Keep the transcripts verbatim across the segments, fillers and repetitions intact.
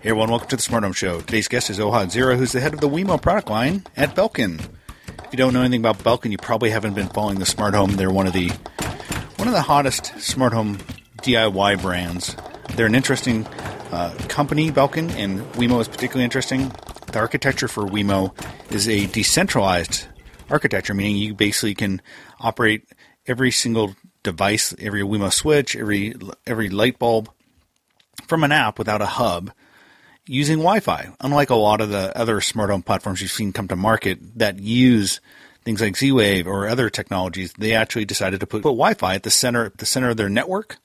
Hey everyone, welcome to the Smart Home Show. Today's guest is Ohad Zeira, who's the head of the WeMo product line at Belkin. If you don't know anything about Belkin, you probably haven't been following the smart home. They're one of the one of the hottest smart home D I Y brands. They're an interesting uh, company, Belkin, and WeMo is particularly interesting. The architecture for WeMo is a decentralized architecture, meaning you basically can operate every single device, every WeMo switch, every every light bulb from an app without a hub, using Wi-Fi, unlike a lot of the other smart home platforms you've seen come to market that use things like Z-Wave or other technologies. They actually decided to put, put Wi-Fi at the center at the center of their network,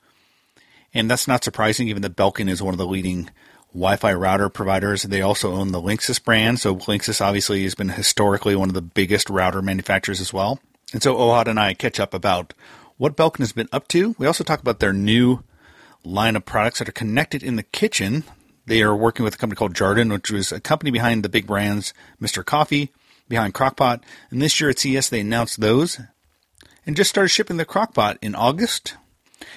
and that's not surprising, given that Belkin is one of the leading Wi-Fi router providers. They also own the Linksys brand, so Linksys obviously has been historically one of the biggest router manufacturers as well. And so Ohad and I catch up about what Belkin has been up to. We also talk about their new line of products that are connected in the kitchen. They are working with a company called Jarden, which was a company behind the big brands, Mister Coffee, behind Crock-Pot. And this year at C E S, they announced those and just started shipping the Crock-Pot in August.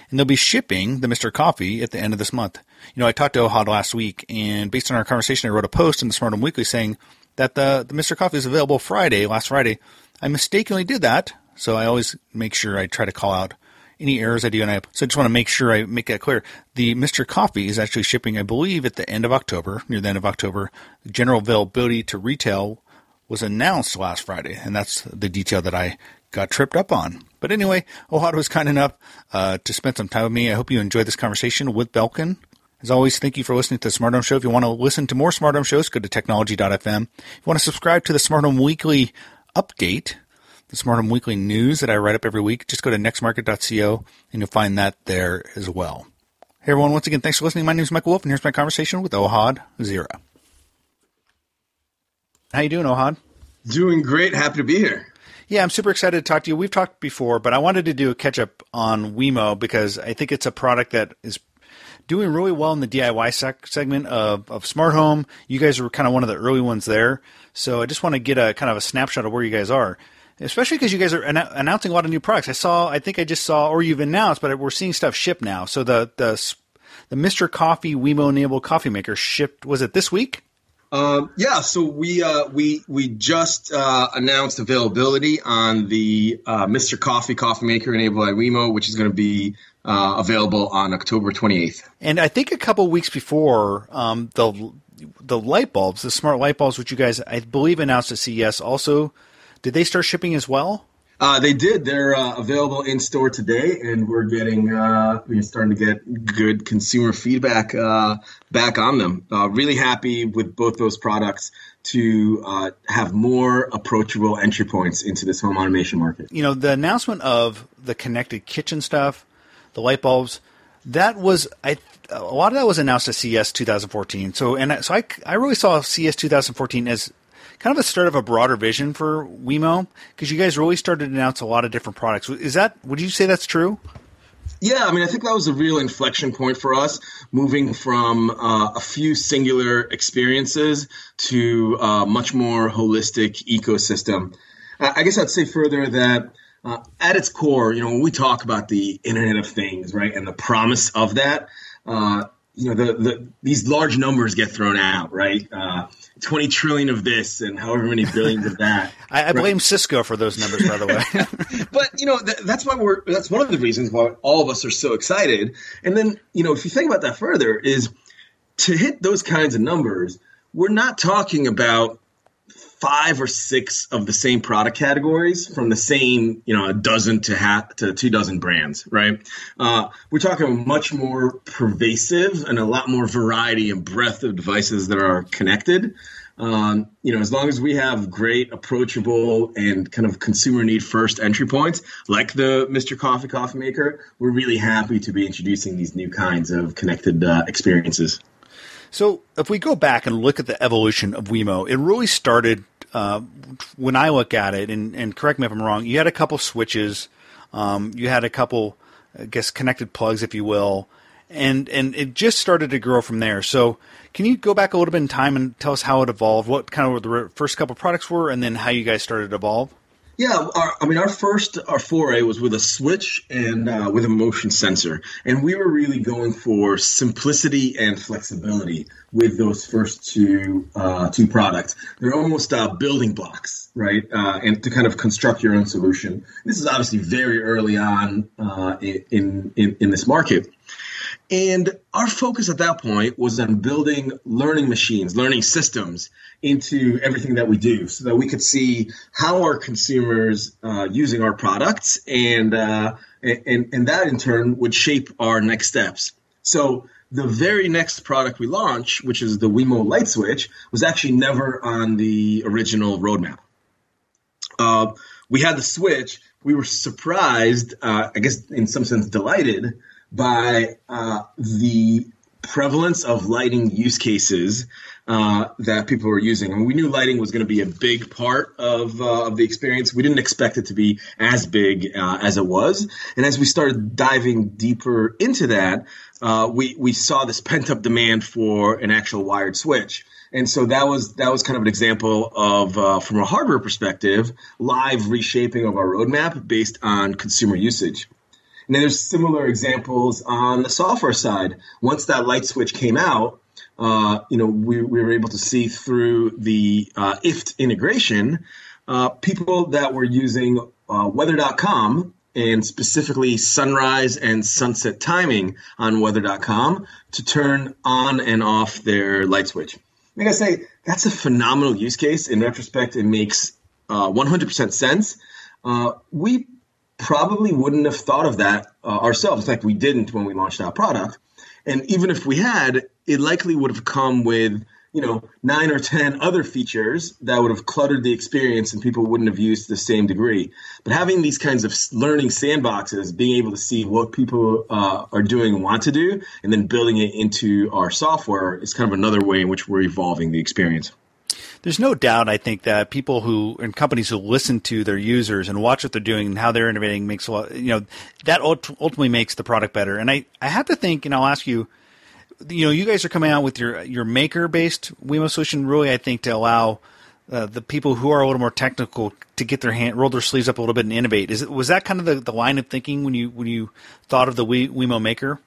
And they'll be shipping the Mister Coffee at the end of this month. You know, I talked to Ohad last week, and based on our conversation, I wrote a post in the Smart Home Weekly saying that the, the Mister Coffee is available Friday, last Friday. I mistakenly did that, so I always make sure I try to call out any errors I do, and I so I just want to make sure I make that clear. The Mister Coffee is actually shipping, I believe, at the end of October, near the end of October. General availability to retail was announced last Friday, and that's the detail that I got tripped up on. But anyway, Ohad was kind enough uh, to spend some time with me. I hope you enjoyed this conversation with Belkin. As always, thank you for listening to the Smart Home Show. If you want to listen to more Smart Home shows, go to technology dot f m. If you want to subscribe to the Smart Home Weekly update, the Smart Home Weekly news that I write up every week, just go to next market dot co and you'll find that there as well. Hey everyone, once again, thanks for listening. My name is Michael Wolf, and here's my conversation with Ohad Zeira. How you doing, Ohad? Doing great. Happy to be here. Yeah, I'm super excited to talk to you. We've talked before, but I wanted to do a catch-up on WeMo because I think it's a product that is doing really well in the D I Y sec- segment of, of smart home. You guys were kind of one of the early ones there, so I just want to get a kind of a snapshot of where you guys are. Especially because you guys are an- announcing a lot of new products. I saw, I think I just saw, or you've announced, but we're seeing stuff ship now. So the the the Mister Coffee WeMo-enabled coffee maker shipped. Was it this week? Um, yeah. So we uh, we we just uh, announced availability on the uh, Mister Coffee coffee maker enabled by WeMo, which is going to be uh, available on October twenty-eighth. And I think a couple weeks before um, the the light bulbs, the smart light bulbs, which you guys I believe announced at C E S, also. Did they start shipping as well? Uh, they did. They're uh, available in store today, and we're getting uh, we're starting to get good consumer feedback uh, back on them. Uh, really happy with both those products to uh, have more approachable entry points into this home automation market. You know, the announcement of the connected kitchen stuff, the light bulbs, that was I a lot of that was announced at C E S twenty fourteen. So and so I I really saw C E S twenty fourteen as kind of a start of a broader vision for WeMo, because you guys really started to announce a lot of different products. Is that, would you say that's true? Yeah, I mean, I think that was a real inflection point for us, moving from uh, a few singular experiences to a much more holistic ecosystem. I guess I'd say further that uh, at its core, you know, when we talk about the Internet of Things, right, and the promise of that, uh, you know, the, the these large numbers get thrown out, right? Uh, twenty trillion of this and however many billions of that. I, I right? blame Cisco for those numbers, by the way. But, you know, th- that's why we're, that's one of the reasons why all of us are so excited. And then, you know, if you think about that further, is to hit those kinds of numbers, we're not talking about five or six of the same product categories from the same, you know, a dozen to half to two dozen brands, right? Uh, we're talking much more pervasive and a lot more variety and breadth of devices that are connected. Um, you know, as long as we have great, approachable, and kind of consumer need first entry points, like the Mister Coffee Coffee Maker, we're really happy to be introducing these new kinds of connected uh, experiences. So if we go back and look at the evolution of WeMo, it really started uh, when I look at it, and, and correct me if I'm wrong, you had a couple switches, um, you had a couple, I guess, connected plugs, if you will, and and it just started to grow from there. So can you go back a little bit in time and tell us how it evolved, what kind of the first couple of products were, and then how you guys started to evolve? Yeah, our, I mean, our first our foray was with a switch and uh, with a motion sensor, and we were really going for simplicity and flexibility with those first two uh, two products. They're almost uh, building blocks, right? Uh, and to kind of construct your own solution. This is obviously very early on uh, in, in in this market. And our focus at that point was on building learning machines, learning systems into everything that we do so that we could see how are consumers uh, using our products, and, uh, and, and that in turn would shape our next steps. So the very next product we launched, which is the WeMo Light Switch, was actually never on the original roadmap. Uh, we had the switch. We were surprised, uh, I guess in some sense delighted, by uh, the prevalence of lighting use cases uh, that people were using. I mean, we knew lighting was going to be a big part of, uh, of the experience. We didn't expect it to be as big uh, as it was. And as we started diving deeper into that, uh, we, we saw this pent-up demand for an actual wired switch. And so that was that was kind of an example of, uh, from a hardware perspective, live reshaping of our roadmap based on consumer usage. And then there's similar examples on the software side. Once that light switch came out, uh, you know, we, we were able to see through the uh, I F T integration, uh, people that were using uh, weather dot com and specifically sunrise and sunset timing on weather dot com to turn on and off their light switch. I gotta say, that's a phenomenal use case. In retrospect, it makes uh, one hundred percent sense. Uh, we probably wouldn't have thought of that uh, ourselves. In fact, we didn't when we launched our product. And even if we had, it likely would have come with, you know, nine or ten other features that would have cluttered the experience and people wouldn't have used to the same degree. But having these kinds of learning sandboxes, being able to see what people uh, are doing and want to do, and then building it into our software is kind of another way in which we're evolving the experience. There's no doubt, I think, that people who and companies who listen to their users and watch what they're doing and how they're innovating makes a lot, you know, that ultimately makes the product better. And I, I have to think, and I'll ask you, you know, you guys are coming out with your, your maker-based WeMo solution, really, I think, to allow uh, the people who are a little more technical to get their hand, roll their sleeves up a little bit and innovate. Is it, was that kind of the, the line of thinking when you when you thought of the We, WeMo Maker?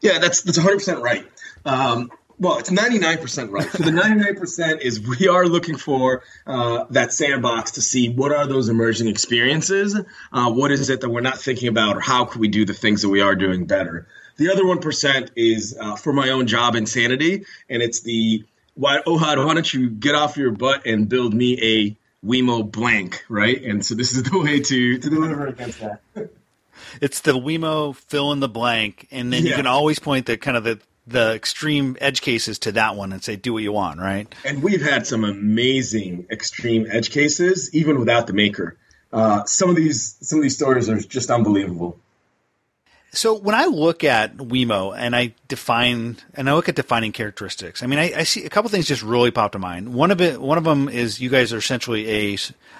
Yeah, that's that's one hundred percent right. Um Well, it's ninety-nine percent right. So the ninety-nine percent is we are looking for uh, that sandbox to see what are those emerging experiences, uh, what is it that we're not thinking about, or how can we do the things that we are doing better. The other one percent is uh, for my own job insanity, and it's the, why, Ohad, why don't you get off your butt and build me a WeMo blank, right? And so this is the way to, to deliver against that. It's the WeMo fill in the blank, and then yeah. You can always point the kind of the – the extreme edge cases to that one and say, do what you want, right? And we've had some amazing extreme edge cases, even without the maker. Uh, some of these some of these stories are just unbelievable. So when I look at WeMo and I define and I look at defining characteristics, I mean, I, I see a couple things just really pop to mind. One of it, one of them is you guys are essentially a,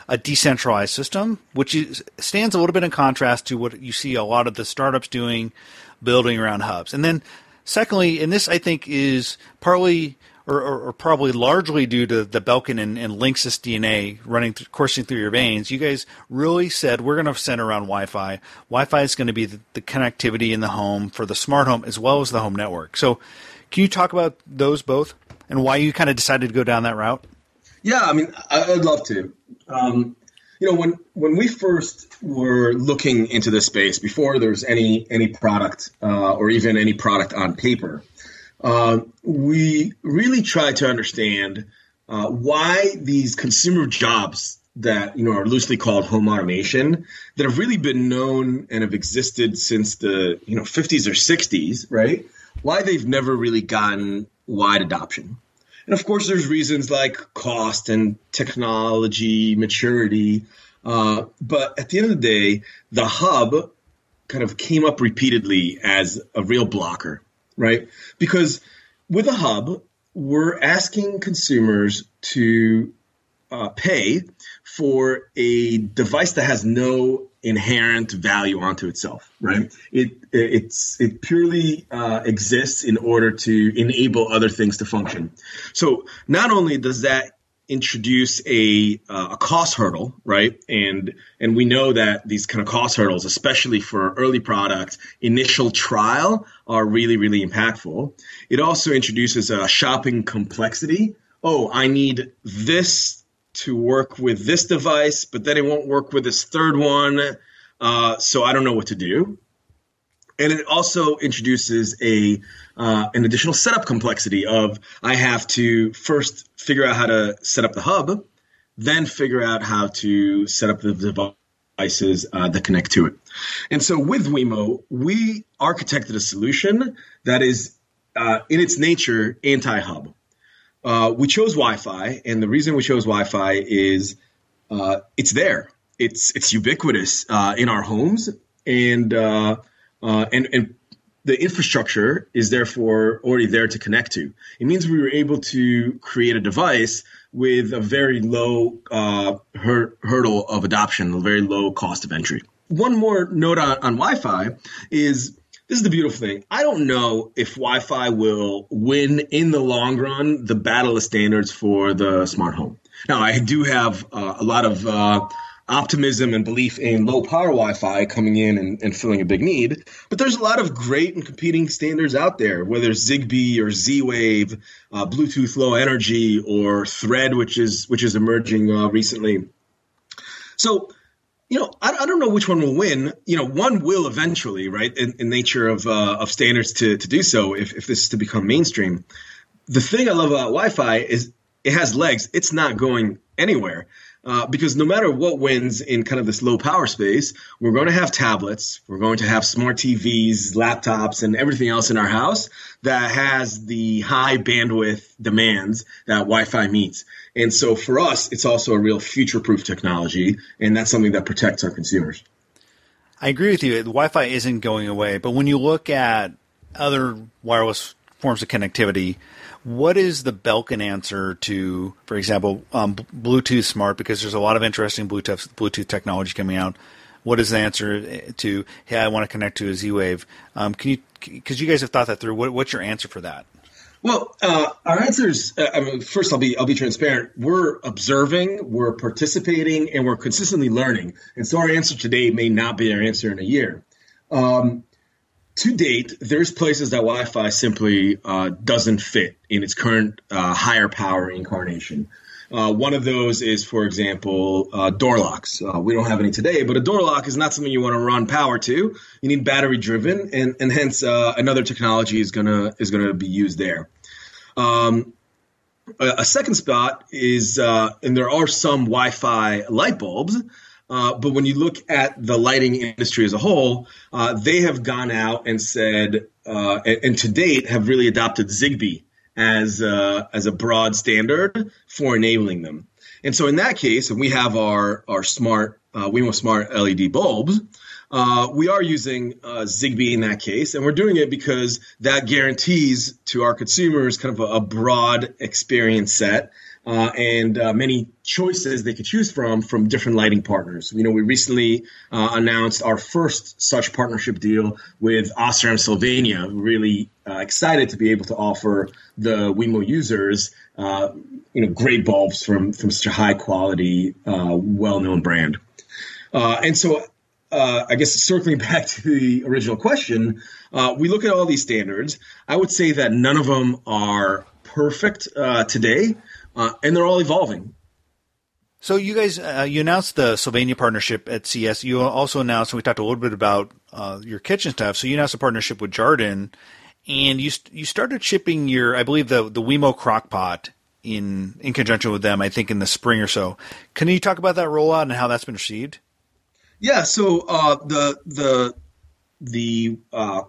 a decentralized system, which is, stands a little bit in contrast to what you see a lot of the startups doing, building around hubs. And then secondly, and this I think is partly or, or, or probably largely due to the Belkin and, and Linksys D N A running through, coursing through your veins, you guys really said we're going to center around Wi-Fi. Wi-Fi is going to be the, the connectivity in the home for the smart home as well as the home network. So can you talk about those both and why you kind of decided to go down that route? Yeah, I mean, I, I'd love to. Um, you know, when when we first were looking into this space, before there was any any product uh, or even any product on paper, uh, we really tried to understand uh, why these consumer jobs that, you know, are loosely called home automation that have really been known and have existed since the, you know, fifties or sixties, right? Why they've never really gotten wide adoption. And of course, there's reasons like cost and technology maturity. Uh, but at the end of the day, the hub kind of came up repeatedly as a real blocker, right? Because with a hub, we're asking consumers to uh, pay for a device that has no inherent value onto itself, right? It it's it purely uh, exists in order to enable other things to function. So not only does that introduce a uh, a cost hurdle, right? And and we know that these kind of cost hurdles, especially for early products, initial trial, are really, really impactful. It also introduces a shopping complexity. Oh, I need this to work with this device, but then it won't work with this third one, uh, so I don't know what to do. And it also introduces a uh, an additional setup complexity of I have to first figure out how to set up the hub, then figure out how to set up the devices uh, that connect to it. And so with WeMo, we architected a solution that is uh, in its nature anti-hub. Uh, we chose Wi-Fi, and the reason we chose Wi-Fi is uh, it's there. It's it's ubiquitous uh, in our homes, and uh, Uh, and, and the infrastructure is therefore already there to connect to. It means we were able to create a device with a very low uh, hur- hurdle of adoption, a very low cost of entry. One more note on, on Wi-Fi is this is the beautiful thing. I don't know if Wi-Fi will win in the long run the battle of standards for the smart home. Now, I do have uh, a lot of uh, – optimism and belief in low-power Wi-Fi coming in and, and filling a big need. But there's a lot of great and competing standards out there, whether it's Zigbee or Z-Wave, uh, Bluetooth Low Energy, or Thread, which is which is emerging uh, recently. So, you know, I, I don't know which one will win. You know, one will eventually, right, in, in nature of uh, of standards to, to do so if, if this is to become mainstream. The thing I love about Wi-Fi is it has legs. It's not going anywhere. Uh, because no matter what wins in kind of this low power space, we're going to have tablets, we're going to have smart T Vs, laptops, and everything else in our house that has the high bandwidth demands that Wi-Fi meets. And so for us, it's also a real future-proof technology, and that's something that protects our consumers. I agree with you. Wi-Fi isn't going away, but when you look at other wireless forms of connectivity, what is the Belkin answer to, for example, um, Bluetooth Smart? Because there's a lot of interesting Bluetooth Bluetooth technology coming out. What is the answer to, hey, I want to connect to a Z-Wave? Um, can you, because you guys have thought that through. What, what's your answer for that? Well, uh, our answers. Uh, I mean, first, I'll be I'll be transparent. We're observing, we're participating, and we're consistently learning. And so our answer today may not be our answer in a year. Um, To date, there's places that Wi-Fi simply uh, doesn't fit in its current uh, higher power incarnation. Uh, one of those is, for example, uh, door locks. Uh, we don't have any today, but a door lock is not something you want to run power to. You need battery driven, and, and hence uh, another technology is gonna is gonna be used there. Um, a, a second spot is, uh, and there are some Wi-Fi light bulbs. Uh, but when you look at the lighting industry as a whole, uh, they have gone out and said, uh, and, and to date have really adopted Zigbee as uh, as a broad standard for enabling them. And so in that case, and we have our our smart uh, WeMo Smart L E D bulbs. Uh, we are using uh, Zigbee in that case, and we're doing it because that guarantees to our consumers kind of a, a broad experience set. Uh, and uh, many choices they could choose from from different lighting partners. You know, we recently uh, announced our first such partnership deal with Osram Sylvania. Really uh, excited to be able to offer the WeMo users, uh, you know, great bulbs from from such a high quality, uh, well known brand. Uh, and so, uh, I guess circling back to the original question, uh, we look at all these standards. I would say that none of them are perfect uh, today. Uh, and they're all evolving. So you guys, uh, you announced the Sylvania partnership at C E S. You also announced, and we talked a little bit about uh, your kitchen stuff. So you announced a partnership with Jarden, and you you started shipping your, I believe, the the WeMo Crock-Pot in in conjunction with them. I think in the spring or so. Can you talk about that rollout and how that's been received? Yeah. So uh, the the the uh,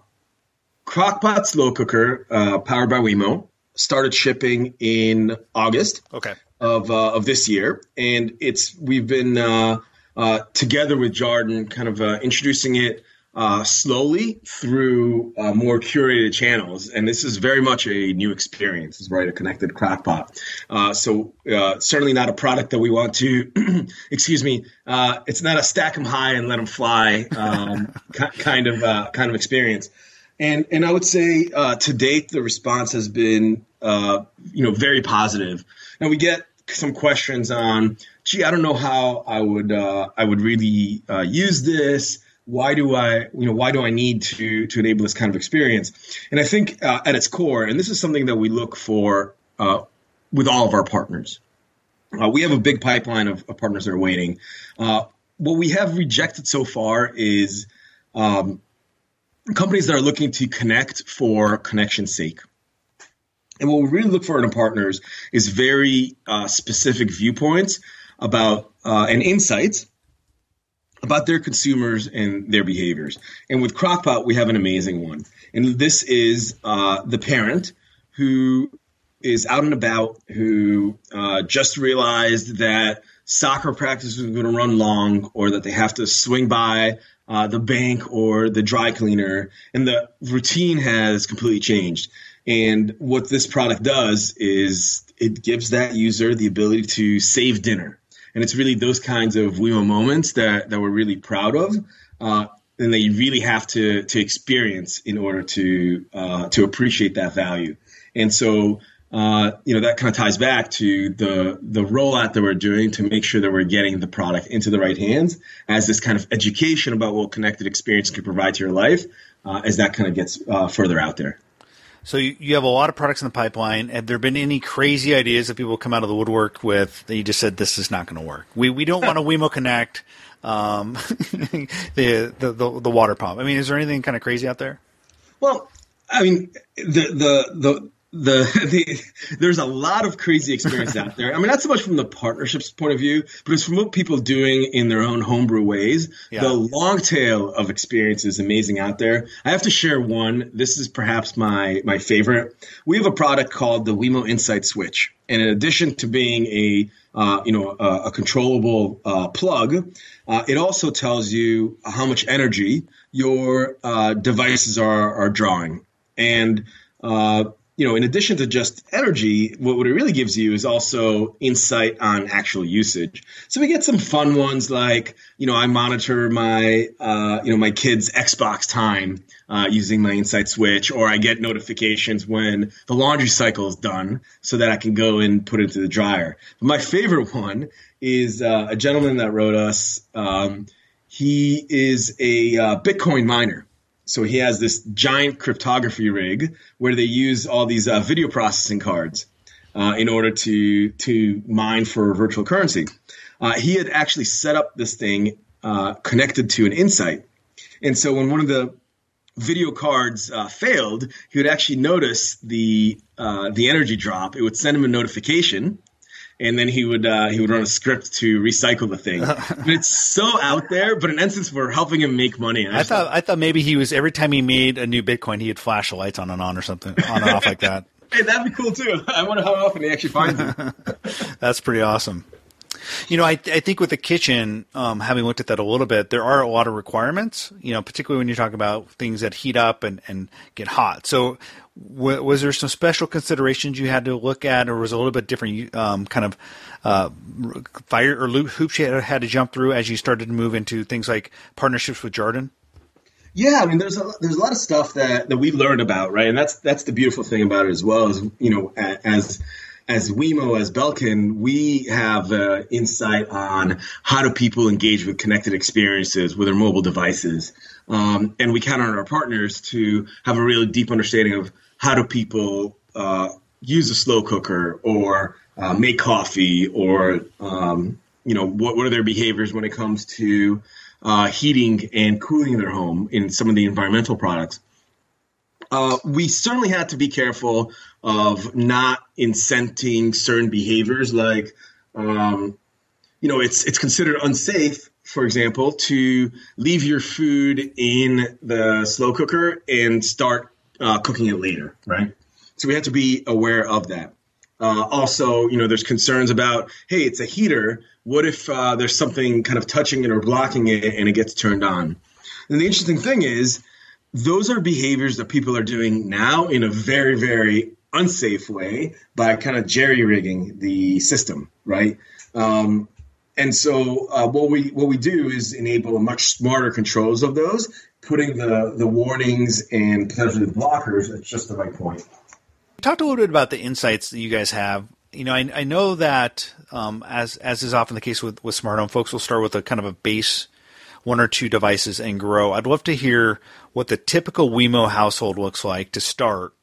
Crock-Pot slow cooker uh, powered by WeMo. started shipping in August okay. of uh, of this year, and it's we've been uh, uh, together with Jarden, kind of uh, introducing it uh, slowly through uh, more curated channels. And this is very much a new experience. It's right a connected Crock-Pot, uh, so uh, certainly not a product that we want to. excuse me, uh, it's not a stack 'em high and let them fly um, kind of uh, kind of experience. And and I would say uh, to date the response has been uh, you know very positive. Now we get some questions on, gee, I don't know how I would uh, I would really uh, use this. Why do I you know why do I need to to enable this kind of experience? And I think uh, at its core, and this is something that we look for uh, with all of our partners. Uh, we have a big pipeline of, of partners that are waiting. Uh, what we have rejected so far is. Um, companies that are looking to connect for connection's sake. And what we really look for in our partners is very uh, specific viewpoints about uh, and insights about their consumers and their behaviors. And with Crock-Pot, we have an amazing one. And this is uh, the parent who is out and about, who uh, just realized that soccer practice is going to run long, or that they have to swing by Uh, the bank or the dry cleaner, and the routine has completely changed. And what this product does is it gives that user the ability to save dinner. And it's really those kinds of WeMo moments that, that we're really proud of, uh, and that you really have to to experience in order to uh, to appreciate that value. And so, uh, you know, that kind of ties back to the the rollout that we're doing to make sure that we're getting the product into the right hands as this kind of education about what connected experience can provide to your life, uh, as that kind of gets uh, further out there. So you, you have a lot of products in the pipeline. Have there been any crazy ideas that people come out of the woodwork with that you just said, this is not going to work? We we don't want a WeMo Connect, um, the, the, the the water pump. I mean, is there anything kind of crazy out there? Well, I mean, the the the The, the there's a lot of crazy experience out there. I mean, not so much from the partnerships point of view, but it's from what people doing in their own homebrew ways. Yeah. The long tail of experience is amazing out there. I have to share one. This is perhaps my my favorite. We have a product called the WeMo Insight Switch, and in addition to being a uh, you know a, a controllable uh, plug, uh, it also tells you how much energy your uh, devices are are drawing, and uh, you know, in addition to just energy, what, what it really gives you is also insight on actual usage. So we get some fun ones like, you know, I monitor my, uh, you know, my kids' Xbox time uh, using my Insight Switch, or I get notifications when the laundry cycle is done so that I can go and put it to the dryer. But my favorite one is uh, a gentleman that wrote us. Um, he is a uh, Bitcoin miner. So he has this giant cryptography rig where they use all these uh, video processing cards uh, in order to to mine for virtual currency. Uh, he had actually set up this thing uh, connected to an Insight. And so when one of the video cards uh, failed, he would actually notice the uh, the energy drop. It would send him a notification. And then he would uh, he would run a script to recycle the thing. But it's so out there. But in essence, we're helping him make money. And I, I thought like, I thought maybe he was every time he made a new Bitcoin, he'd flash the lights on and on or something on and off like that. Hey, that'd be cool too. I wonder how often he actually finds it. That's pretty awesome. You know, I I think with the kitchen, um, having looked at that a little bit, there are a lot of requirements. You know, particularly when you talk about things that heat up and, and get hot. So. Was there some special considerations you had to look at, or was it a little bit different um, kind of uh, fire or loop hoops you had to jump through as you started to move into things like partnerships with Jarden? Yeah, I mean, there's a, there's a lot of stuff that, that we learned about, right? And that's that's the beautiful thing about it as well. Is you know, as as WeMo, as Belkin, we have uh, insight on how do people engage with connected experiences with their mobile devices, um, and we count on our partners to have a really deep understanding of. How do people uh, use a slow cooker or uh, make coffee, or, um, you know, what, what are their behaviors when it comes to uh, heating and cooling their home in some of the environmental products? Uh, we certainly had to be careful of not incenting certain behaviors like, um, you know, it's it's considered unsafe, for example, to leave your food in the slow cooker and start Uh, cooking it later, right? So we have to be aware of that. Uh, also, you know, there's concerns about, hey, it's a heater. What if uh, there's something kind of touching it or blocking it and it gets turned on? And the interesting thing is those are behaviors that people are doing now in a very, very unsafe way by kind of jerry-rigging the system, right? Um, and so uh, what we what we do is enable much smarter controls of those, putting the, the warnings and potentially the blockers at just the right point. Talked a little bit about the insights that you guys have. You know, I, I know that um, as as is often the case with, with smart home, folks will start with a kind of a base one or two devices and grow. I'd love to hear what the typical WeMo household looks like to start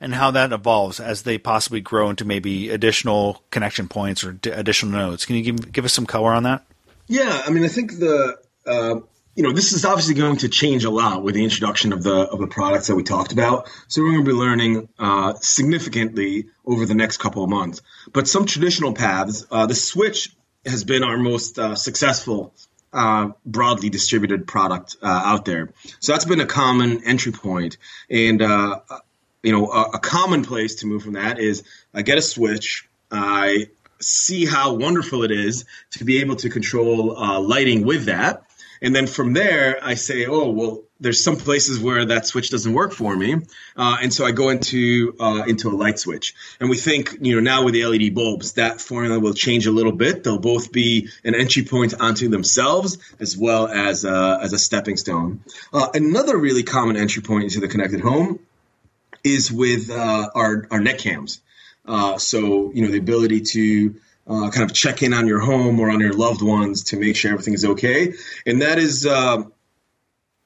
and how that evolves as they possibly grow into maybe additional connection points or d- additional nodes. Can you give, give us some color on that? Yeah, I mean, I think the uh, you know, this is obviously going to change a lot with the introduction of the of the products that we talked about. So we're going to be learning uh, significantly over the next couple of months. But some traditional paths, uh, the Switch has been our most uh, successful uh, broadly distributed product uh, out there. So that's been a common entry point. And, uh, you know, a, a common place to move from that is I get a Switch, I see how wonderful it is to be able to control uh, lighting with that. And then from there, I say, oh, well, there's some places where that switch doesn't work for me. Uh, and so I go into uh, into a light switch. And we think, you know, now with the L E D bulbs, that formula will change a little bit. They'll both be an entry point onto themselves as well as, uh, as a stepping stone. Uh, another really common entry point into the connected home is with uh, our, our NetCams. Uh, so, you know, the ability to Uh, kind of check in on your home or on your loved ones to make sure everything is okay. And that is, uh,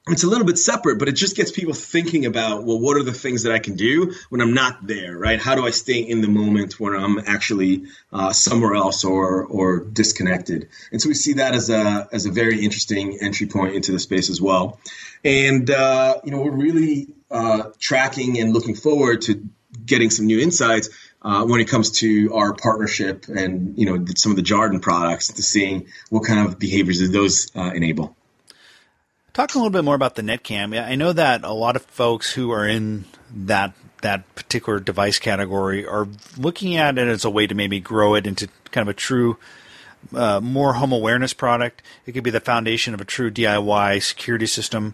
it's a little bit separate, but it just gets people thinking about, well, what are the things that I can do when I'm not there, right? How do I stay in the moment when I'm actually uh, somewhere else or or disconnected? And so we see that as a as a very interesting entry point into the space as well. And, uh, you know, we're really uh, tracking and looking forward to getting some new insights Uh, when it comes to our partnership and, you know, some of the Jarden products, to seeing what kind of behaviors do those uh, enable. Talk a little bit more about the NetCam. I know that a lot of folks who are in that that particular device category are looking at it as a way to maybe grow it into kind of a true, uh, more home awareness product. It could be the foundation of a true D I Y security system.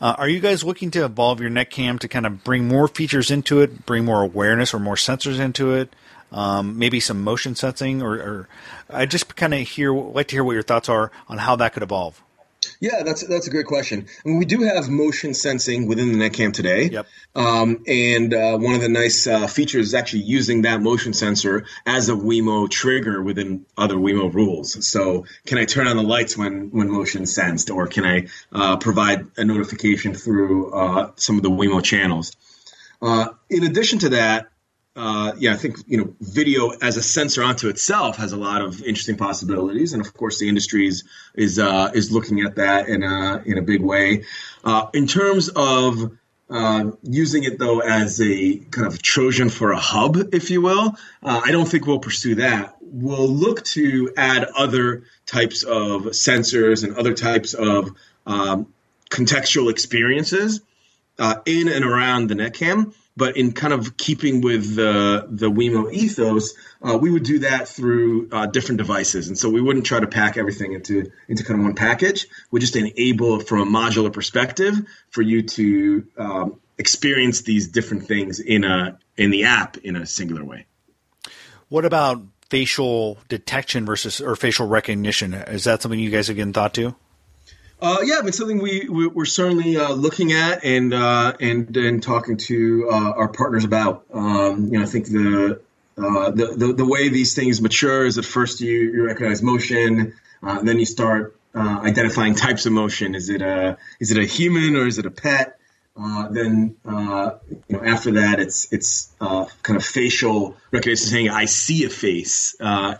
Uh, are you guys looking to evolve your NetCam to kind of bring more features into it, bring more awareness or more sensors into it, um, maybe some motion sensing? Or, or I just kind of hear like to hear what your thoughts are on how that could evolve. Yeah, that's that's a great question. I mean, we do have motion sensing within the NetCam today. Yep. Um, and uh, one of the nice uh, features is actually using that motion sensor as a WeMo trigger within other WeMo rules. So can I turn on the lights when, when motion is sensed, or can I uh, provide a notification through uh, some of the WeMo channels? Uh, in addition to that, Uh, yeah, I think, you know, video as a sensor onto itself has a lot of interesting possibilities. And of course, the industry is is, uh, is looking at that in a, in a big way. Uh, in terms of uh, using it, though, as a kind of Trojan for a hub, if you will, uh, I don't think we'll pursue that. We'll look to add other types of sensors and other types of um, contextual experiences uh, in and around the NetCam. But in kind of keeping with the, the WeMo ethos, uh, we would do that through uh, different devices. And so we wouldn't try to pack everything into, into kind of one package. We just enable, from a modular perspective, for you to um, experience these different things in a in the app in a singular way. What about facial detection versus or facial recognition? Is that something you guys have given thought to? Uh, yeah, but something we, we we're certainly uh, looking at and uh, and and talking to uh, our partners about. Um, you know, I think the, uh, the the the way these things mature is at first you, you recognize motion, uh, and then you start uh, identifying types of motion. Is it a is it a human or is it a pet? Uh, then uh, you know, after that, it's it's uh, kind of facial recognition, saying I see a face. Uh,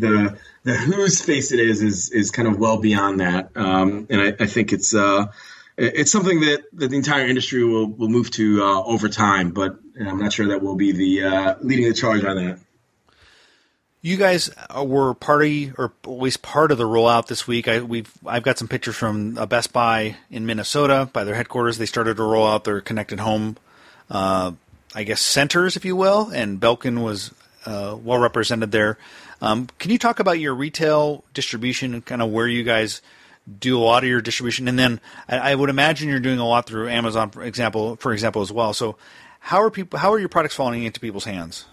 the The whose face it is is is kind of well beyond that, um, and I, I think it's uh, it's something that, that the entire industry will will move to uh, over time. But I'm not sure that we'll be the uh, leading the charge on that. You guys were party, or at least part of the rollout this week. I, we've I've got some pictures from a Best Buy in Minnesota by their headquarters. They started to roll out their connected home uh, I guess, centers, if you will, and Belkin was uh, well represented there. Um, can you talk about your retail distribution and kind of where you guys do a lot of your distribution? And then I, I would imagine you're doing a lot through Amazon, for example, for example, as well. So how are people? How are your products falling into people's hands?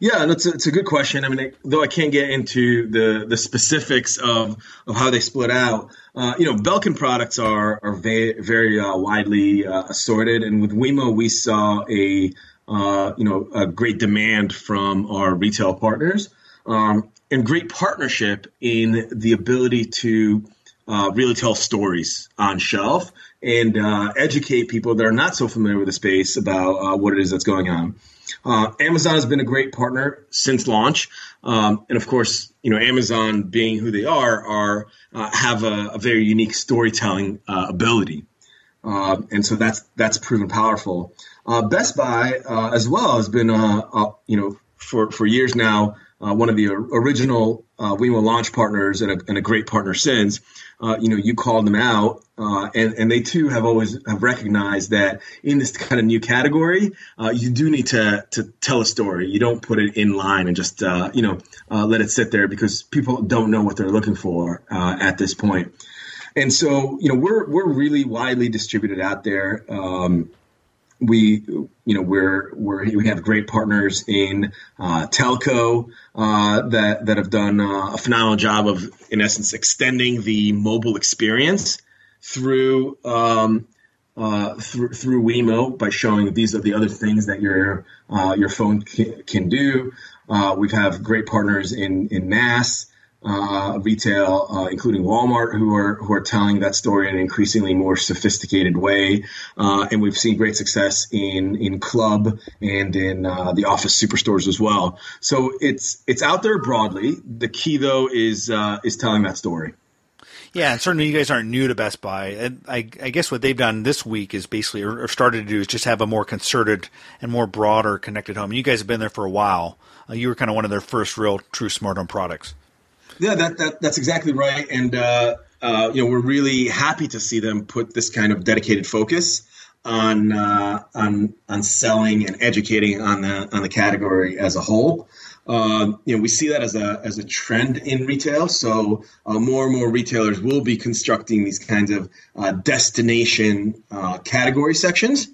Yeah, that's a, it's a good question. I mean, it, though I can't get into the, the specifics of, of how they split out, uh, you know, Belkin products are are very, very uh, widely uh, assorted. And with WeMo, we saw a uh, you know a great demand from our retail partners, um, and great partnership in the ability to uh, really tell stories on shelf and uh, educate people that are not so familiar with the space about uh, what it is that's going on. Uh, Amazon has been a great partner since launch, um, and of course, you know, Amazon, being who they are, are uh, have a, a very unique storytelling uh, ability, uh, and so that's that's proven powerful. Uh, Best Buy, uh, as well, has been, uh, uh, you know, for for years now, uh, one of the original uh, WeMo launch partners and a, and a great partner since. Uh, you know, you called them out, uh, and, and they too have always have recognized that in this kind of new category, uh, you do need to to tell a story. You don't put it in line and just, uh, you know, uh, let it sit there because people don't know what they're looking for uh, at this point. And so, you know, we're we're really widely distributed out there. Um, we, you know, we're we're we have great partners in uh, telco uh, that that have done uh, a phenomenal job of, in essence, extending the mobile experience through um, uh, through through WeMo by showing these are the other things that your uh, your phone can, can do. Uh, we have great partners in in mass uh, retail, uh, including Walmart, who are who are telling that story in an increasingly more sophisticated way. Uh, and we've seen great success in in club and in uh, the office superstores as well. So it's it's out there broadly. The key, though, is uh, is telling that story. Yeah, and certainly you guys aren't new to Best Buy. And I, I guess what they've done this week is basically, or started to do, is just have a more concerted and more broader connected home. You guys have been there for a while. Uh, you were kind of one of their first real true smart home products. Yeah, that, that that's exactly right, and uh, uh, you know, we're really happy to see them put this kind of dedicated focus on uh, on on selling and educating on the on the category as a whole. Uh, you know, we see that as a as a trend in retail. So uh, more and more retailers will be constructing these kinds of uh, destination uh, category sections.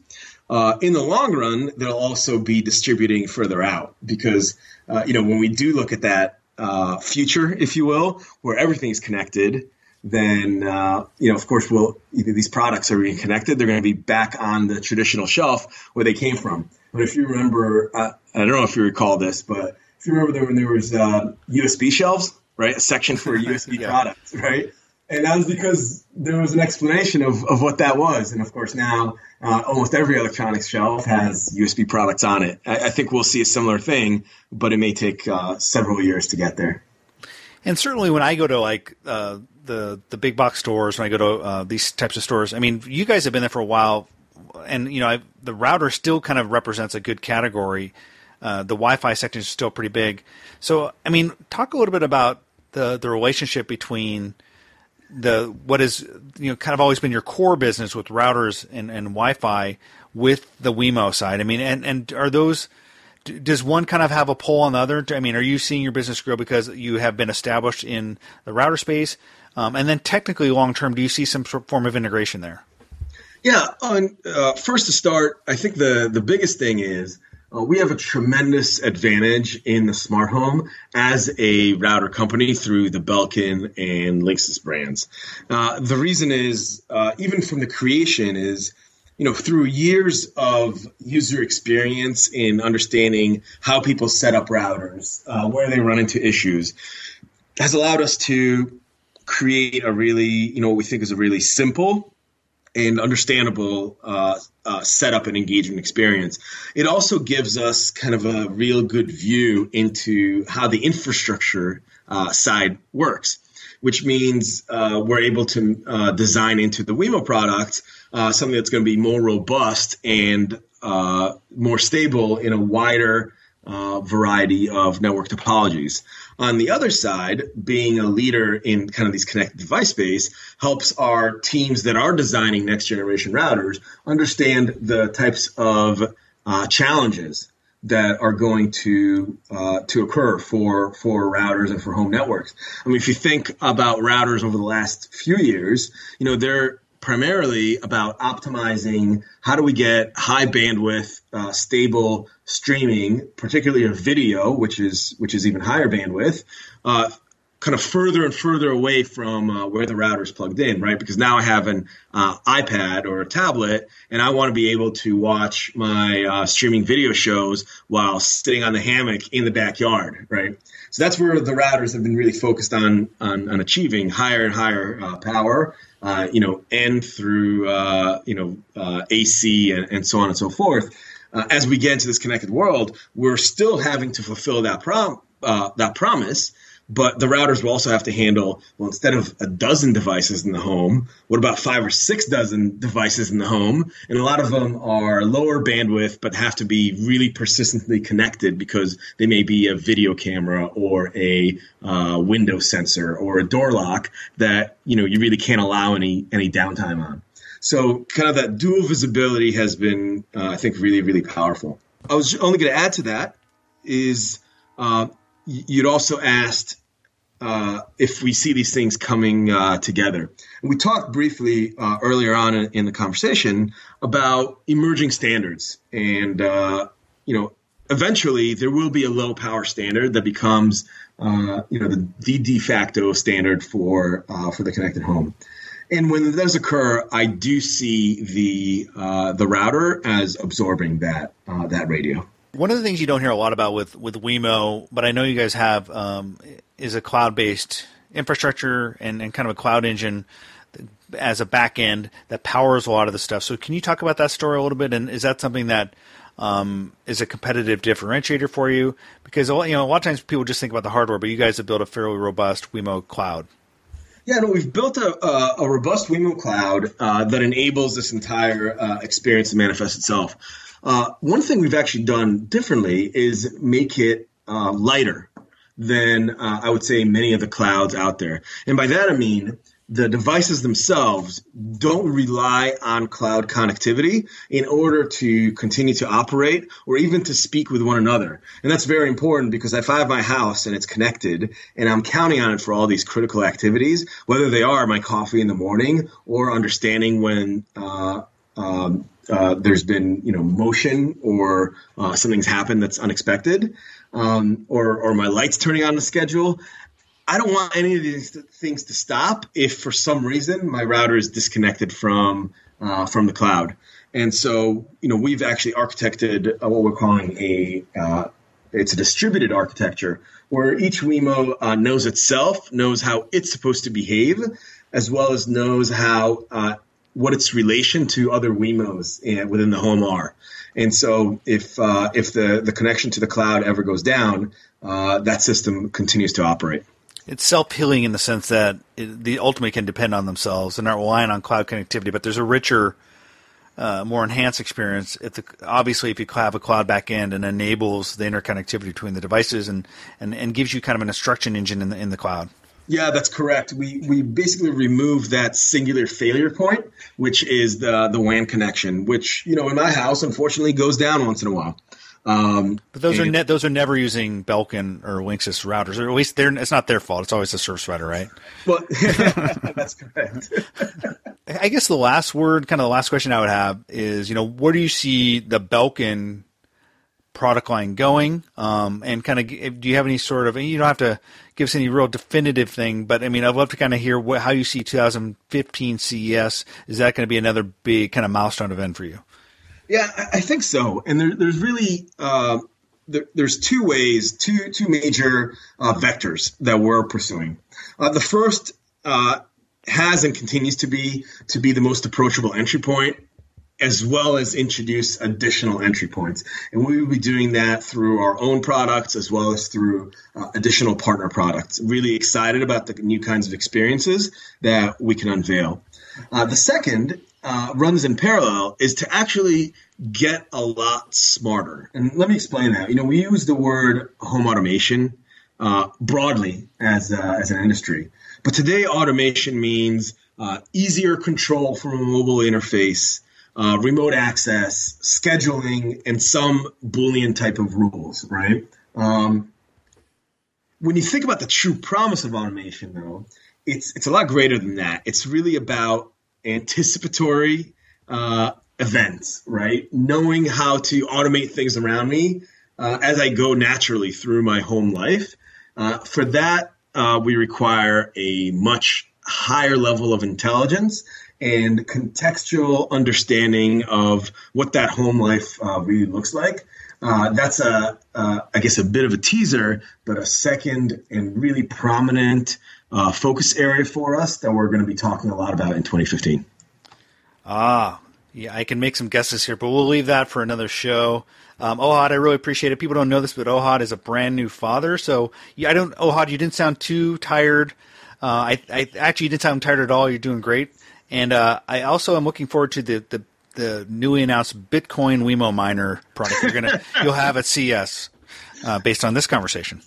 Uh, in the long run, they'll also be distributing further out because uh, you know, when we do look at that Uh, future, if you will, where everything's connected, then, uh, you know, of course, we'll, these products are being connected. They're going to be back on the traditional shelf where they came from. But if you remember, uh, I don't know if you recall this, but if you remember there, when there was uh, U S B shelves, right, a section for U S B yeah. products, right? And that was because there was an explanation of, of what that was. And, of course, now uh, almost every electronics shelf has U S B products on it. I, I think we'll see a similar thing, but it may take uh, several years to get there. And certainly when I go to, like, uh, the the big box stores, when I go to uh, these types of stores, I mean, you guys have been there for a while. And, you know, I've, the router still kind of represents a good category. Uh, the Wi-Fi section is still pretty big. So, I mean, talk a little bit about the, the relationship between – the what is you know kind of always been your core business with routers and, and Wi-Fi with the WeMo side. I mean, and, and are those does one kind of have a pull on the other? I mean, are you seeing your business grow because you have been established in the router space, um, and then technically long term, do you see some form of integration there? Yeah, on, uh, first to start, I think the the biggest thing is uh, we have a tremendous advantage in the smart home as a router company through the Belkin and Linksys brands. Uh, the reason is, uh, even from the creation, is you know through years of user experience in understanding how people set up routers, uh, where they run into issues, has allowed us to create a really you know what we think is a really simple and understandable uh, uh, setup and engagement experience. It also gives us kind of a real good view into how the infrastructure uh, side works, which means uh, we're able to uh, design into the WeMo product uh, something that's going to be more robust and uh, more stable in a wider uh, variety of network topologies. On the other side, being a leader in kind of these connected device space helps our teams that are designing next generation routers understand the types of uh, challenges that are going to uh, to occur for for routers and for home networks. I mean, if you think about routers over the last few years, you know, they're primarily about optimizing how do we get high bandwidth, uh, stable streaming, particularly of video, which is which is even higher bandwidth, uh, kind of further and further away from uh, where the router's plugged in, right? Because now I have an uh, iPad or a tablet, and I want to be able to watch my uh, streaming video shows while sitting on the hammock in the backyard, right? So that's where the routers have been really focused on on, on achieving higher and higher uh, power. Uh, you know, and through, uh, you know, uh, A C and, and so on and so forth. Uh, as we get into this connected world, we're still having to fulfill that prom- uh, that promise, but the routers will also have to handle, well, instead of a dozen devices in the home, what about five or six dozen devices in the home? And a lot of them are lower bandwidth, but have to be really persistently connected because they may be a video camera or a uh, window sensor or a door lock that, you know, you really can't allow any any downtime on. So kind of that dual visibility has been, uh, I think, really, really powerful. I was only going to add to that is uh, you'd also asked uh, if we see these things coming uh, together. And we talked briefly uh, earlier on in, in the conversation about emerging standards. And, uh, you know, eventually there will be a low power standard that becomes, uh, you know, the, the de facto standard for uh, for the connected home. And when that does occur, I do see the uh, the router as absorbing that uh, that radio. One of the things you don't hear a lot about with, with WeMo, but I know you guys have, um, is a cloud-based infrastructure and, and kind of a cloud engine as a back end that powers a lot of the stuff. So can you talk about that story a little bit? And is that something that um, is a competitive differentiator for you? Because you know a lot of times people just think about the hardware, but you guys have built a fairly robust WeMo cloud. Yeah, no, we've built a, a, a robust WeMo cloud uh, that enables this entire uh, experience to manifest itself. Uh, one thing we've actually done differently is make it uh, lighter than uh, I would say many of the clouds out there. And by that I mean the devices themselves don't rely on cloud connectivity in order to continue to operate or even to speak with one another. And that's very important because if I have my house and it's connected and I'm counting on it for all these critical activities, whether they are my coffee in the morning or understanding when uh, um, uh, there's been you know motion or uh, something's happened that's unexpected um, or, or my lights turning on the schedule, I don't want any of these things to stop if for some reason my router is disconnected from uh, from the cloud. And so, you know, we've actually architected what we're calling a uh, it's a distributed architecture where each WeMo uh, knows itself, knows how it's supposed to behave, as well as knows how uh, what its relation to other WeMos within the home are. And so if uh, if the, the connection to the cloud ever goes down, uh, that system continues to operate. It's self-healing in the sense that it, the ultimate can depend on themselves. They're not relying on cloud connectivity, but there's a richer, uh, more enhanced experience. If the, obviously, if you have a cloud backend and enables the interconnectivity between the devices and, and, and gives you kind of an instruction engine in the, in the cloud. Yeah, that's correct. We we basically remove that singular failure point, which is the the W A N connection, which you know in my house unfortunately goes down once in a while. Um, but those are ne- those are never using Belkin or Linksys routers, or at least they're, it's not their fault. It's always the service provider, right? Well, that's correct. I guess the last word, kind of the last question I would have is, you know, where do you see the Belkin product line going? Um, and kind of, do you have any sort of, you don't have to give us any real definitive thing, but I mean, I'd love to kind of hear what, how you see two thousand fifteen C E S. Is that going to be another big kind of milestone event for you? Yeah, I think so. And there, there's really uh, there, there's two ways, two two major uh, vectors that we're pursuing. Uh, the first uh, has and continues to be to be the most approachable entry point, as well as introduce additional entry points. And we will be doing that through our own products as well as through uh, additional partner products. Really excited about the new kinds of experiences that we can unveil. Uh, the second Uh, runs in parallel is to actually get a lot smarter. And let me explain that. You know, we use the word home automation uh, broadly as a, as an industry. But today, automation means uh, easier control from a mobile interface, uh, remote access, scheduling, and some Boolean type of rules, right? Um, when you think about the true promise of automation, though, it's it's a lot greater than that. It's really about anticipatory uh, events, right? Knowing how to automate things around me uh, as I go naturally through my home life. Uh, for that, uh, we require a much higher level of intelligence and contextual understanding of what that home life uh, really looks like. Uh, that's a, uh, I guess, a bit of a teaser, but a second and really prominent uh, focus area for us that we're going to be talking a lot about in twenty fifteen. Ah, yeah, I can make some guesses here, but we'll leave that for another show. Um, Ohad, I really appreciate it. People don't know this, but Ohad is a brand new father. So yeah, I don't, Ohad, you didn't sound too tired. Uh, I, I actually didn't sound tired at all. You're doing great. And uh, I also am looking forward to the, the, the newly announced Bitcoin WeMo Miner product you're gonna you'll have at C E S uh, based on this conversation.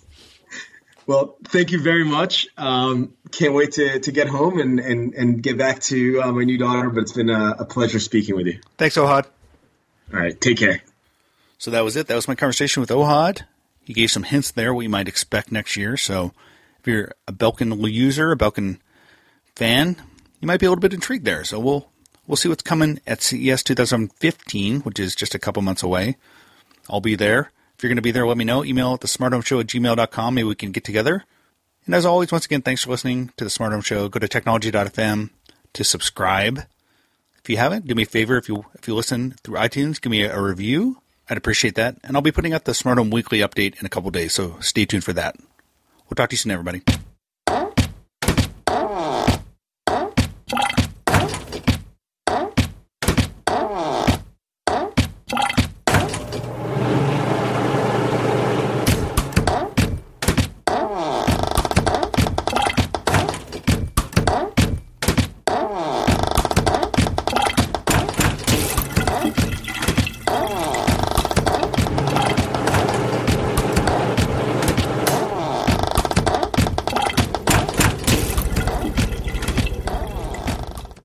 Well, thank you very much. Um, can't wait to to get home and and, and get back to uh, my new daughter. But it's been a, a pleasure speaking with you. Thanks, Ohad. All right, take care. So that was it. That was my conversation with Ohad. He gave some hints there what you might expect next year. So if you're a Belkin user, a Belkin fan, you might be a little bit intrigued there. So we'll. We'll see what's coming at C E S twenty fifteen, which is just a couple months away. I'll be there. If you're going to be there, let me know. Email at the smart home show at gmail dot com. Maybe we can get together. And as always, once again, thanks for listening to The Smart Home Show. Go to technology dot f m to subscribe. If you haven't, do me a favor. If you if you listen through iTunes, give me a, a review. I'd appreciate that. And I'll be putting out the Smart Home Weekly update in a couple days, so stay tuned for that. We'll talk to you soon, everybody.